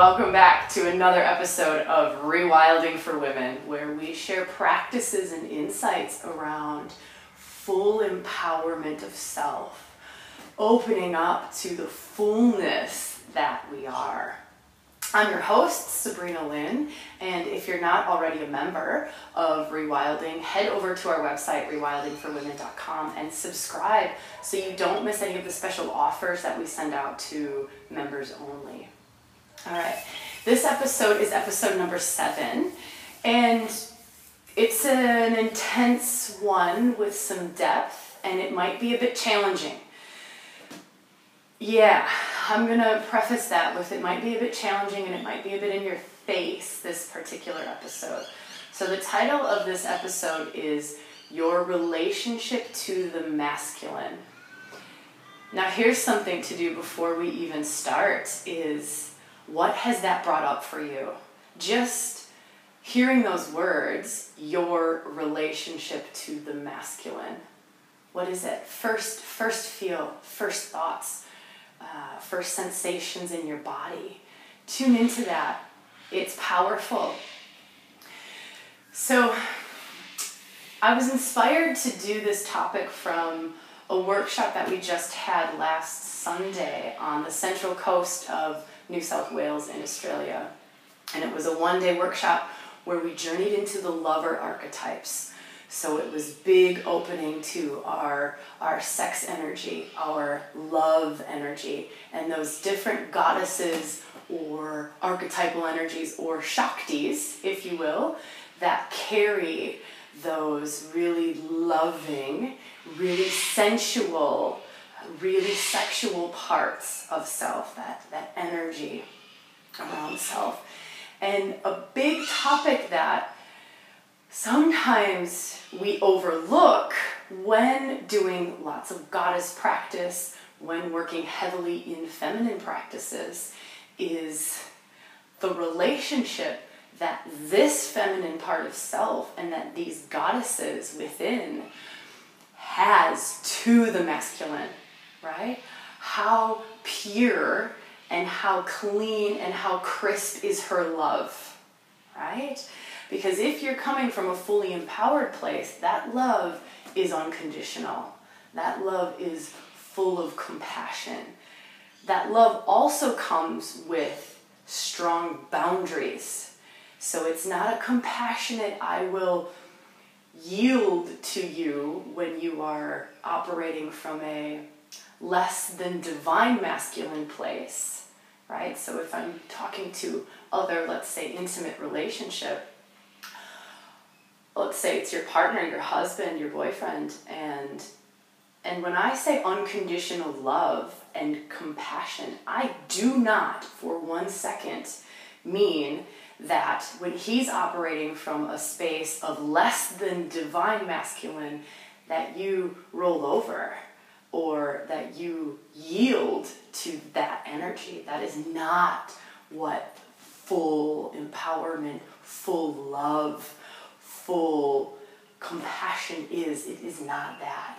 Welcome back to another episode of Rewilding for Women, where we share practices and insights around full empowerment of self, opening up to the fullness that we are. I'm your host, Sabrina Lynn, and if you're not already a member of Rewilding, head over to our website, rewildingforwomen.com, and subscribe so you don't miss any of the special offers that we send out to members only. All right, this episode is episode number 7, and it's an intense one with some depth, and it might be a bit challenging. Yeah, I'm going to preface that with it might be a bit challenging and it might be a bit in your face, this particular episode. So the title of this episode is Your Relationship to the Masculine. Now here's something to do before we even start is, what has that brought up for you? Just hearing those words, your relationship to the masculine. What is it? First feel, first thoughts. First sensations in your body. Tune into that. It's powerful. So I was inspired to do this topic from a workshop that we just had last Sunday on the central coast of New South Wales in Australia. And it was a one-day workshop where we journeyed into the lover archetypes. So it was big opening to our sex energy, our love energy, and those different goddesses or archetypal energies or Shaktis, if you will, that carry those really loving, really sensual, really sexual parts of self, that energy around self. And a big topic that sometimes we overlook when doing lots of goddess practice, when working heavily in feminine practices, is the relationship that this feminine part of self and that these goddesses within has to the masculine, right? How pure and how clean and how crisp is her love, right? Because if you're coming from a fully empowered place, that love is unconditional. That love is full of compassion. That love also comes with strong boundaries. So it's not a compassionate, I will yield to you when you are operating from a less than divine masculine place, right? So if I'm talking to other, let's say, intimate relationship, let's say it's your partner, your husband, your boyfriend, and when I say unconditional love and compassion, I do not for one second mean that when he's operating from a space of less than divine masculine, that you roll over or that you yield to that energy. That is not what full empowerment, full love, full compassion is. It is not that.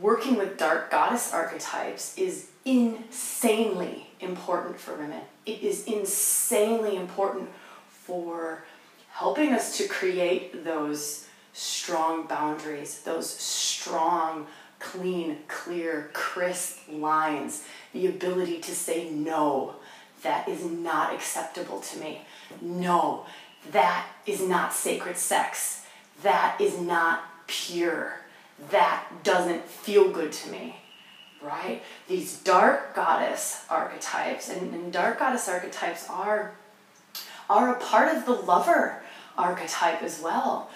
Working with dark goddess archetypes is insanely important for women. It is insanely important for helping us to create those strong boundaries, those strong, clean, clear, crisp lines, the ability to say, no, that is not acceptable to me. No. That is not sacred sex. That is not pure. That doesn't feel good to me, right? These dark goddess archetypes, and dark goddess archetypes are a part of the lover archetype as well.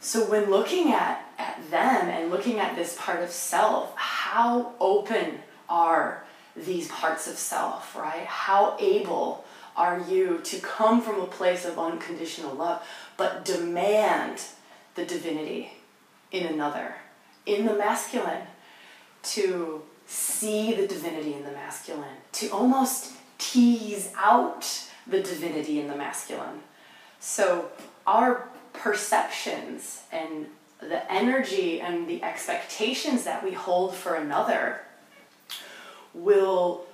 So when looking at them and looking at this part of self, how open are these parts of self, right? How able are you to come from a place of unconditional love, but demand the divinity in another, in the masculine, to see the divinity in the masculine, to almost tease out the divinity in the masculine. So our perceptions and the energy and the expectations that we hold for another will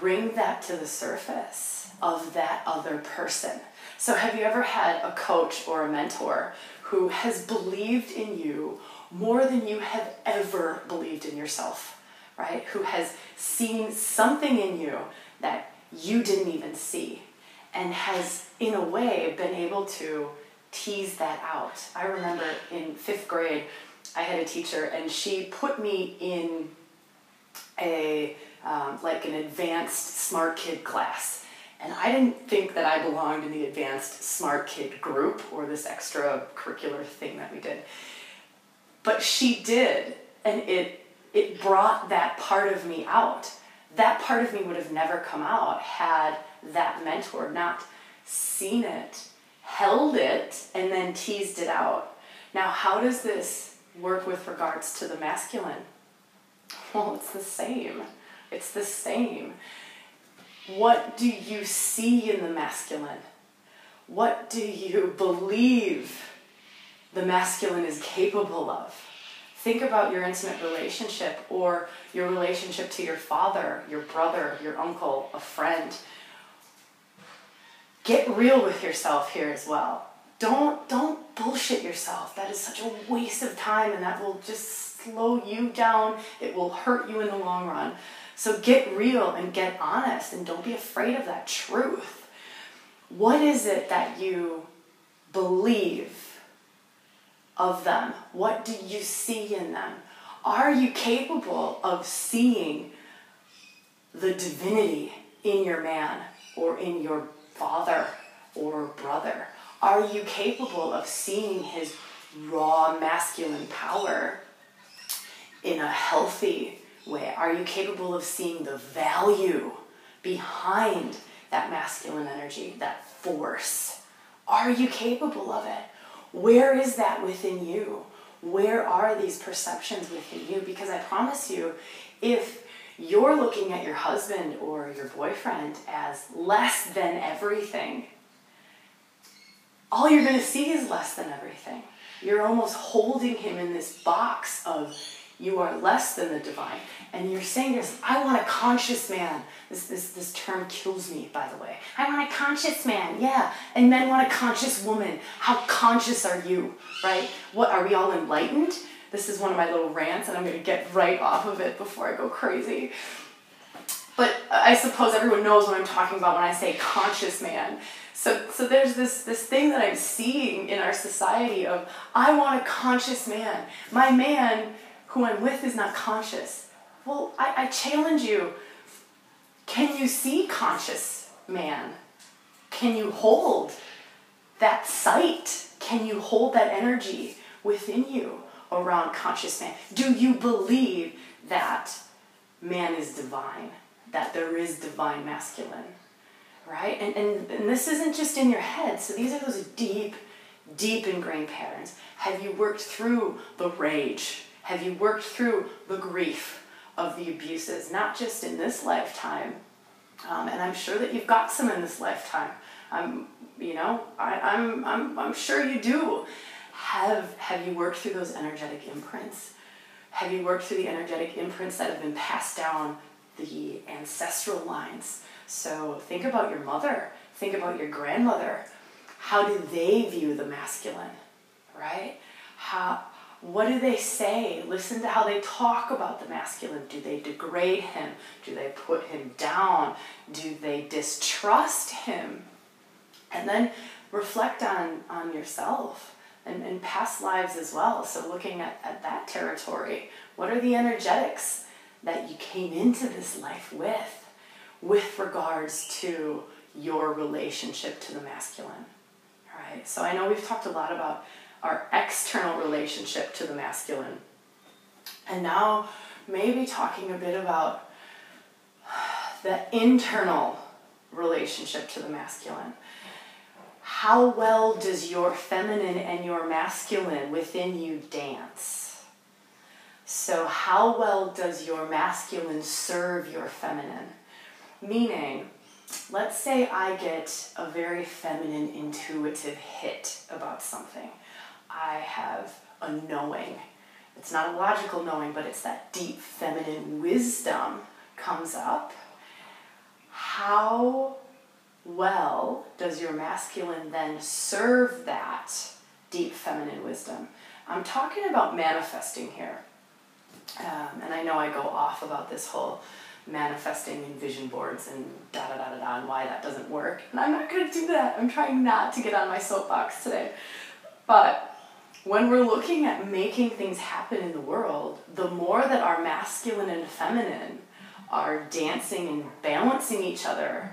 bring that to the surface. of that other person. So have you ever had a coach or a mentor who has believed in you more than you have ever believed in yourself, right? Who has seen something in you that you didn't even see and has, in a way, been able to tease that out. I remember in 5th grade, I had a teacher and she put me in a, like an advanced smart kid class. And I didn't think that I belonged in the advanced smart kid group or this extracurricular thing that we did. But she did, and it brought that part of me out. That part of me would have never come out had that mentor not seen it, held it, and then teased it out. Now, how does this work with regards to the masculine? Well, it's the same. It's the same. What do you see in the masculine? What do you believe the masculine is capable of? Think about your intimate relationship or your relationship to your father, your brother, your uncle, a friend. Get real with yourself here as well. Don't bullshit yourself. That is such a waste of time and that will just slow you down. It will hurt you in the long run. So get real and get honest and don't be afraid of that truth. What is it that you believe of them? What do you see in them? Are you capable of seeing the divinity in your man or in your father or brother? Are you capable of seeing his raw masculine power in a healthy way? Are you capable of seeing the value behind that masculine energy, that force? Are you capable of it? Where is that within you? Where are these perceptions within you? Because I promise you, if you're looking at your husband or your boyfriend as less than everything, all you're going to see is less than everything. You're almost holding him in this box of you are less than the divine. And you're saying this, I want a conscious man. This term kills me, by the way. I want a conscious man, yeah. And men want a conscious woman. How conscious are you, right? What, are we all enlightened? This is one of my little rants, and I'm going to get right off of it before I go crazy. But I suppose everyone knows what I'm talking about when I say conscious man. So there's this thing that I'm seeing in our society of, I want a conscious man. My man who I'm with is not conscious. Well, I challenge you, can you see conscious man? Can you hold that sight? Can you hold that energy within you around conscious man? Do you believe that man is divine, that there is divine masculine, right? And this isn't just in your head, so these are those deep, deep ingrained patterns. Have you worked through the rage? Have you worked through the grief of the abuses, not just in this lifetime? And I'm sure that you've got some in this lifetime. I'm sure you do. Have you worked through those energetic imprints? Have you worked through the energetic imprints that have been passed down the ancestral lines? So think about your mother. Think about your grandmother. How do they view the masculine, right? What do they say? Listen to how they talk about the masculine. Do they degrade him? Do they put him down? Do they distrust him? And then reflect on yourself and past lives as well. So looking at that territory, what are the energetics that you came into this life with regards to your relationship to the masculine? All right. So I know we've talked a lot about our external relationship to the masculine. And now maybe talking a bit about the internal relationship to the masculine. How well does your feminine and your masculine within you dance? So how well does your masculine serve your feminine? Meaning, let's say I get a very feminine intuitive hit about something. I have a knowing. It's not a logical knowing, but it's that deep feminine wisdom comes up. How well does your masculine then serve that deep feminine wisdom? I'm talking about manifesting here. And I know I go off about this whole manifesting and vision boards and da-da-da-da-da and why that doesn't work. And I'm not going to do that. I'm trying not to get on my soapbox today. But when we're looking at making things happen in the world, the more that our masculine and feminine are dancing and balancing each other,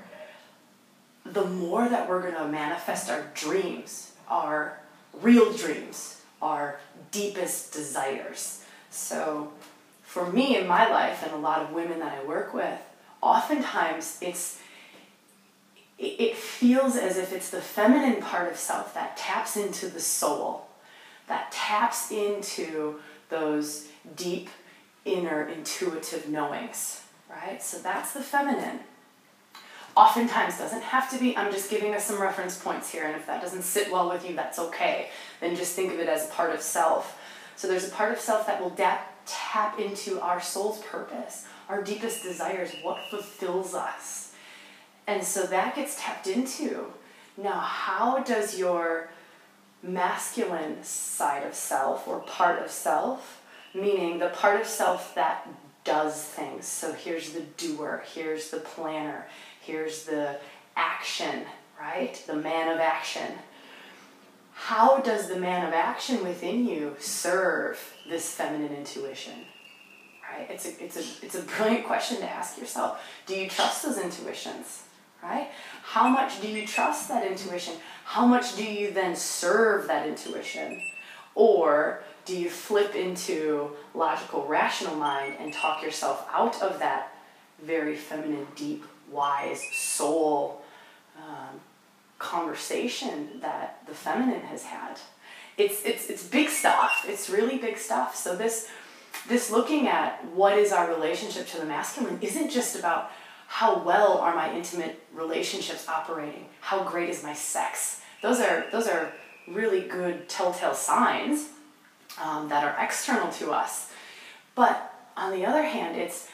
the more that we're going to manifest our dreams, our real dreams, our deepest desires. So for me in my life and a lot of women that I work with, oftentimes it feels as if it's the feminine part of self that taps into the soul, that taps into those deep inner intuitive knowings, right? So that's the feminine. Oftentimes doesn't have to be. I'm just giving us some reference points here, and if that doesn't sit well with you, that's okay. Then just think of it as a part of self. So there's a part of self that will tap into our soul's purpose, our deepest desires, what fulfills us. And so that gets tapped into. Now, how does your masculine side of self or part of self, meaning the part of self that does things. So here's the doer, here's the planner, here's the action, right? The man of action. How does the man of action within you serve this feminine intuition, right? It's a brilliant question to ask yourself. Do you trust those intuitions, right? How much do you trust that intuition? How much do you then serve that intuition? Or do you flip into logical, rational mind and talk yourself out of that very feminine, deep, wise soul conversation that the feminine has had? It's big stuff. It's really big stuff. So this looking at what is our relationship to the masculine isn't just about how well are my intimate relationships operating, how great is my sex. Those are really good telltale signs that are external to us. But on the other hand, it's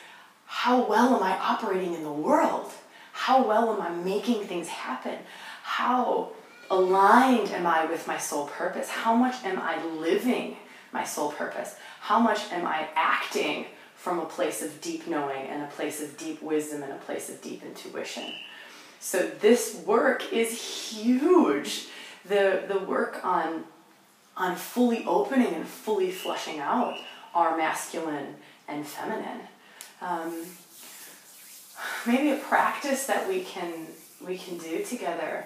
how well am I operating in the world? How well am I making things happen? How aligned am I with my soul purpose? How much am I living my soul purpose? How much am I acting from a place of deep knowing and a place of deep wisdom and a place of deep intuition? So this work is huge. The work on fully opening and fully flushing out our masculine and feminine. Maybe a practice that we can do together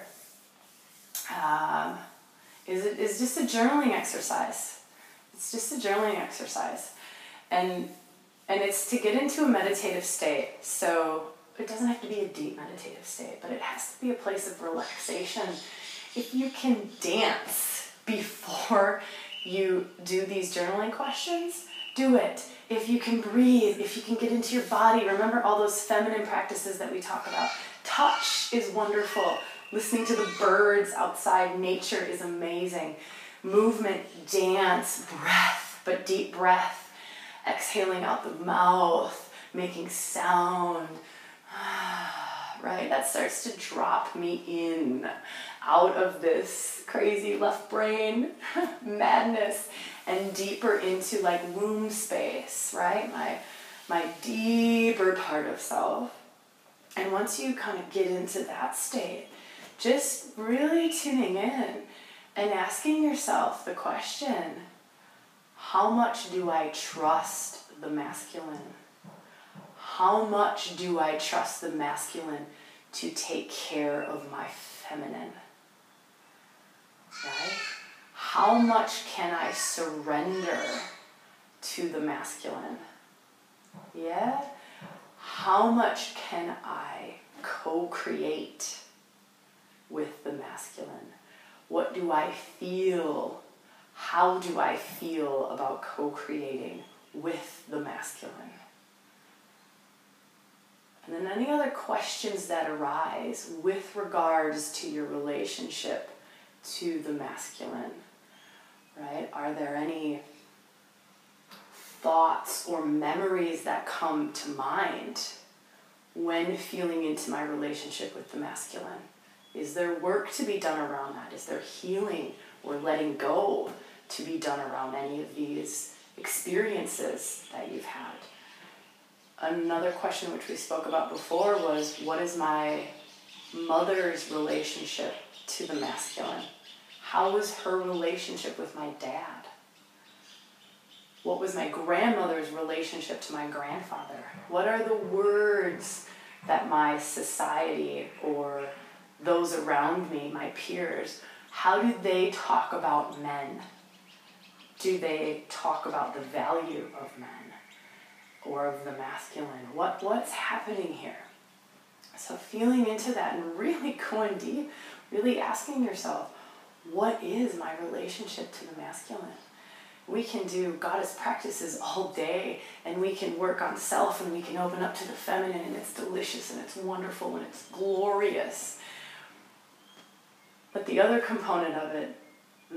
is just a journaling exercise. It's just a journaling exercise, and it's to get into a meditative state. So it doesn't have to be a deep meditative state, but it has to be a place of relaxation. If you can dance before you do these journaling questions, do it. If you can breathe, if you can get into your body, remember all those feminine practices that we talk about. Touch is wonderful. Listening to the birds outside, nature is amazing. Movement, dance, breath, but deep breath. Exhaling out the mouth, making sound. Right? That starts to drop me in, out of this crazy left brain madness and deeper into like womb space, right? My deeper part of self. And once you kind of get into that state, just really tuning in and asking yourself the question, how much do I trust the masculine? How much do I trust the masculine to take care of my feminine? Right? How much can I surrender to the masculine? Yeah? How much can I co-create with the masculine? What do I feel? How do I feel about co-creating with the masculine? And then any other questions that arise with regards to your relationship to the masculine, right? Are there any thoughts or memories that come to mind when feeling into my relationship with the masculine? Is there work to be done around that? Is there healing or letting go to be done around any of these experiences that you've had? Another question which we spoke about before was, what is my mother's relationship to the masculine? How was her relationship with my dad? What was my grandmother's relationship to my grandfather? What are the words that my society or those around me, my peers, how do they talk about men? Do they talk about the value of men or of the masculine? What's happening here? So feeling into that and really going deep, really asking yourself, what is my relationship to the masculine? We can do goddess practices all day, and we can work on self, and we can open up to the feminine, and it's delicious, and it's wonderful, and it's glorious. But the other component of it,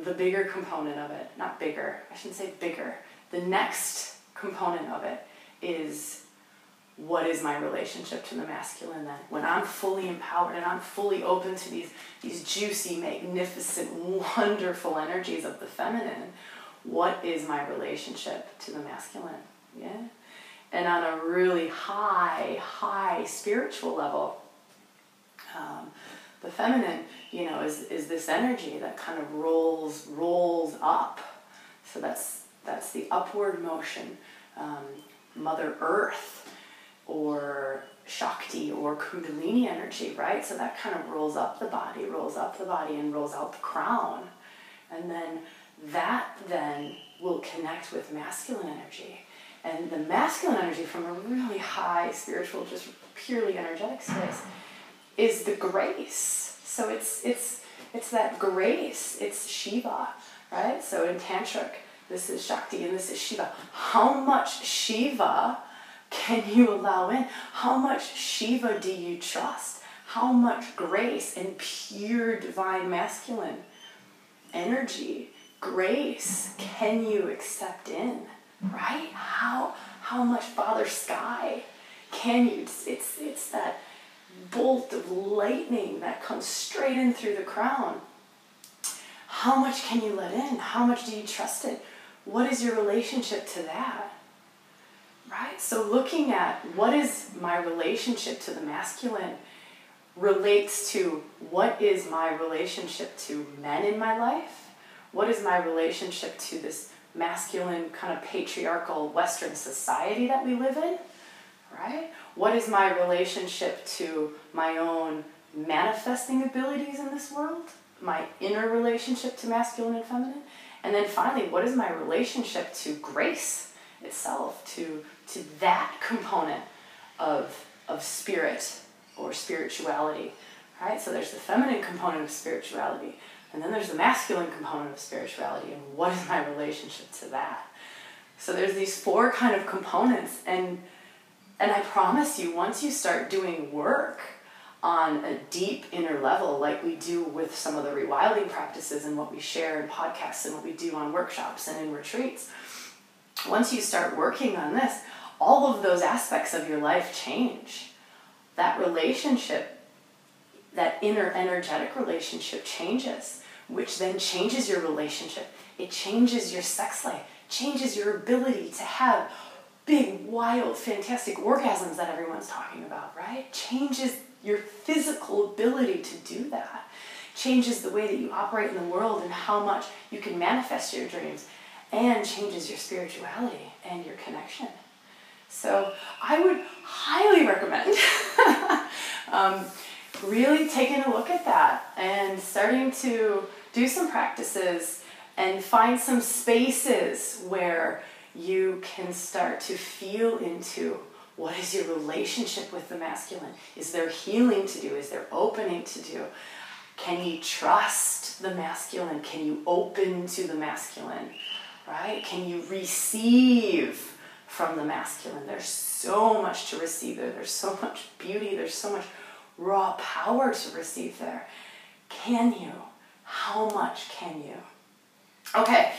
the bigger component of it, not bigger, I shouldn't say bigger, the next component of it is, what is my relationship to the masculine then? When I'm fully empowered and I'm fully open to these juicy, magnificent, wonderful energies of the feminine, what is my relationship to the masculine? Yeah. And on a really high spiritual level, the feminine, is this energy that kind of rolls up. So that's the upward motion, Mother Earth, or Shakti, or Kundalini energy, right? So that kind of rolls up the body, and rolls out the crown, and then that then will connect with masculine energy. And the masculine energy, from a really high spiritual, just purely energetic space, is the grace. So it's that grace. It's Shiva, right? So in tantric, this is Shakti and this is Shiva. How much Shiva can you allow in? How much Shiva do you trust? How much grace and pure divine masculine energy, grace, can you accept in, right? How much Father Sky can you? It's that bolt of lightning that comes straight in through the crown. How much can you let in? How much do you trust it? What is your relationship to that? Right? So looking at what is my relationship to the masculine relates to what is my relationship to men in my life? What is my relationship to this masculine, kind of patriarchal Western society that we live in, right? What is my relationship to my own manifesting abilities in this world, my inner relationship to masculine and feminine? And then finally, what is my relationship to grace itself, to that component of spirit or spirituality, right? So there's the feminine component of spirituality, and then there's the masculine component of spirituality, and what is my relationship to that? So there's these four kind of components, and I promise you, once you start doing work on a deep inner level, like we do with some of the rewilding practices and what we share in podcasts and what we do on workshops and in retreats, once you start working on this, all of those aspects of your life change. That relationship, that inner energetic relationship, changes, which then changes your relationship. It changes your sex life, changes your ability to have big, wild, fantastic orgasms that everyone's talking about, right? Changes your physical ability to do that, changes the way that you operate in the world and how much you can manifest your dreams, and changes your spirituality and your connection. So I would highly recommend really taking a look at that and starting to do some practices and find some spaces where you can start to feel into, what is your relationship with the masculine? Is there healing to do? Is there opening to do? Can you trust the masculine? Can you open to the masculine, right? Can you receive from the masculine? There's so much to receive there. There's so much beauty. There's so much raw power to receive there. Can you? How much can you? Okay,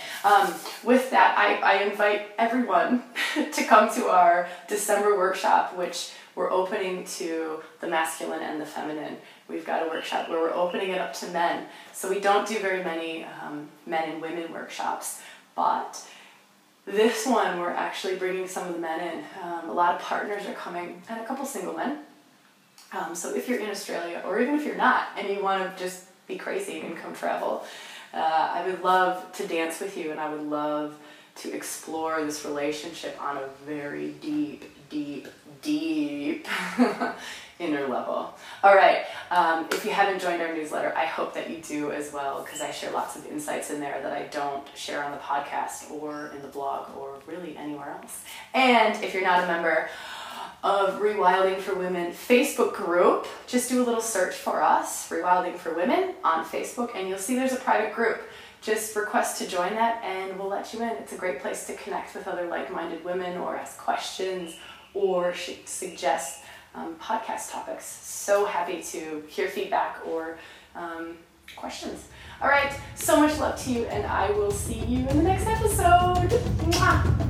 with that, I invite everyone to come to our December workshop, which We're opening to the masculine and the feminine. We've got a workshop where we're opening it up to men. So we don't do very many men and women workshops, but this one we're actually bringing some of the men in. A lot of partners are coming and a couple single men. So if you're in Australia, or even if you're not and you want to just be crazy and come travel, I would love to dance with you, and I would love to explore this relationship on a very deep, deep, deep inner level. All right, if you haven't joined our newsletter, I hope that you do as well, because I share lots of insights in there that I don't share on the podcast or in the blog or really anywhere else. And if you're not a member of Rewilding for Women Facebook group, just do a little search for us, Rewilding for Women, on Facebook, and you'll see there's a private group. Just request to join that and we'll let you in. It's a great place to connect with other like-minded women, or ask questions, or suggest podcast topics. So happy to hear feedback or questions. All right, so much love to you, and I will see you in the next episode. Mwah!